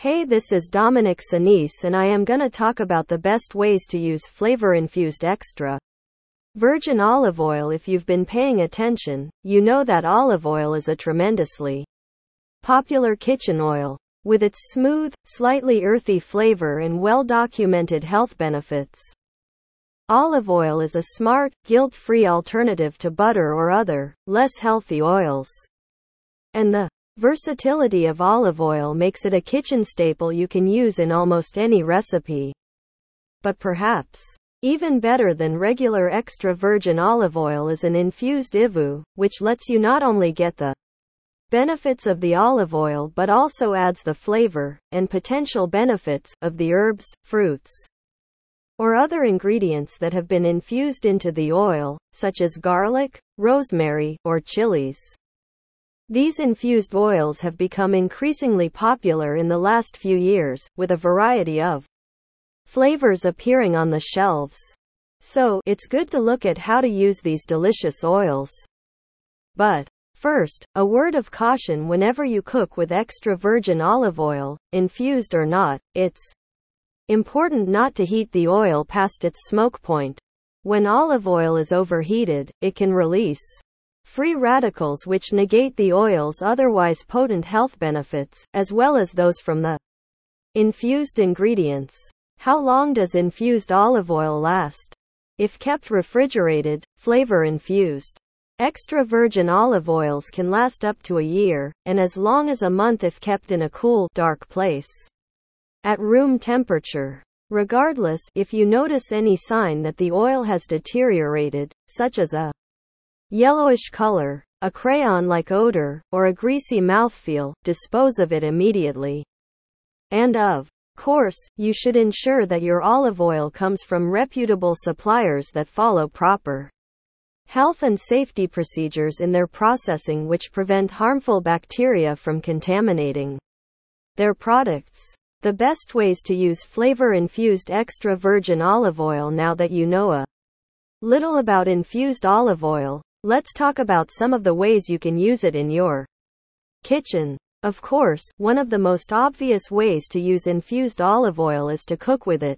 Hey, this is Dominic Sinise and I am gonna talk about the best ways to use flavor-infused extra virgin olive oil. If you've been paying attention, you know that olive oil is a tremendously popular kitchen oil, with its smooth, slightly earthy flavor and well-documented health benefits. Olive oil is a smart, guilt-free alternative to butter or other, less healthy oils. And the versatility of olive oil makes it a kitchen staple you can use in almost any recipe. But perhaps even better than regular extra virgin olive oil is an infused IVU, which lets you not only get the benefits of the olive oil but also adds the flavor and potential benefits of the herbs, fruits, or other ingredients that have been infused into the oil, such as garlic, rosemary, or chilies. These infused oils have become increasingly popular in the last few years, with a variety of flavors appearing on the shelves. So, it's good to look at how to use these delicious oils. But first, a word of caution: whenever you cook with extra virgin olive oil, infused or not, it's important not to heat the oil past its smoke point. When olive oil is overheated, it can release free radicals which negate the oil's otherwise potent health benefits, as well as those from the infused ingredients. How long does infused olive oil last? If kept refrigerated, flavor-infused extra virgin olive oils can last up to a year, and as long as a month if kept in a cool, dark place at room temperature. Regardless, if you notice any sign that the oil has deteriorated, such as a yellowish color, a crayon-like odor, or a greasy mouthfeel, dispose of it immediately. And of course, you should ensure that your olive oil comes from reputable suppliers that follow proper health and safety procedures in their processing, which prevent harmful bacteria from contaminating their products. The best ways to use flavor-infused extra virgin olive oil. Now that you know a little about infused olive oil, let's talk about some of the ways you can use it in your kitchen. Of course, one of the most obvious ways to use infused olive oil is to cook with it.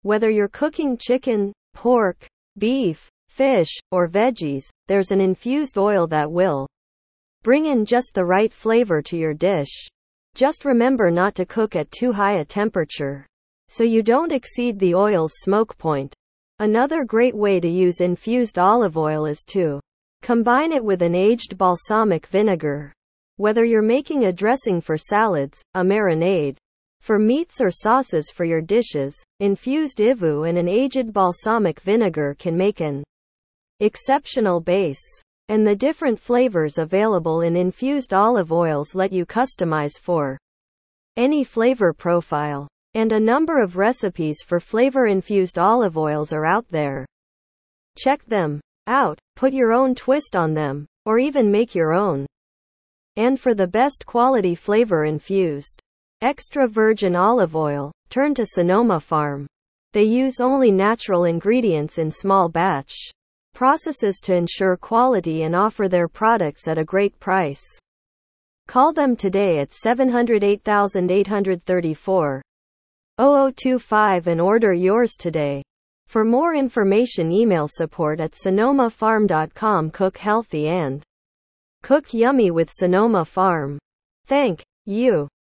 Whether you're cooking chicken, pork, beef, fish, or veggies, there's an infused oil that will bring in just the right flavor to your dish. Just remember not to cook at too high a temperature, so you don't exceed the oil's smoke point. Another great way to use infused olive oil is to combine it with an aged balsamic vinegar. Whether you're making a dressing for salads, a marinade for meats, or sauces for your dishes, infused IVU and an aged balsamic vinegar can make an exceptional base. And the different flavors available in infused olive oils let you customize for any flavor profile. And a number of recipes for flavor-infused olive oils are out there. Check them out, put your own twist on them, or even make your own. And for the best quality flavor-infused extra virgin olive oil, turn to Sonoma Farm. They use only natural ingredients in small batch processes to ensure quality and offer their products at a great price. Call them today at 708-834-0025 and order yours today. For more information, email support@sonomafarm.com. Cook healthy and cook yummy with Sonoma Farm. Thank you.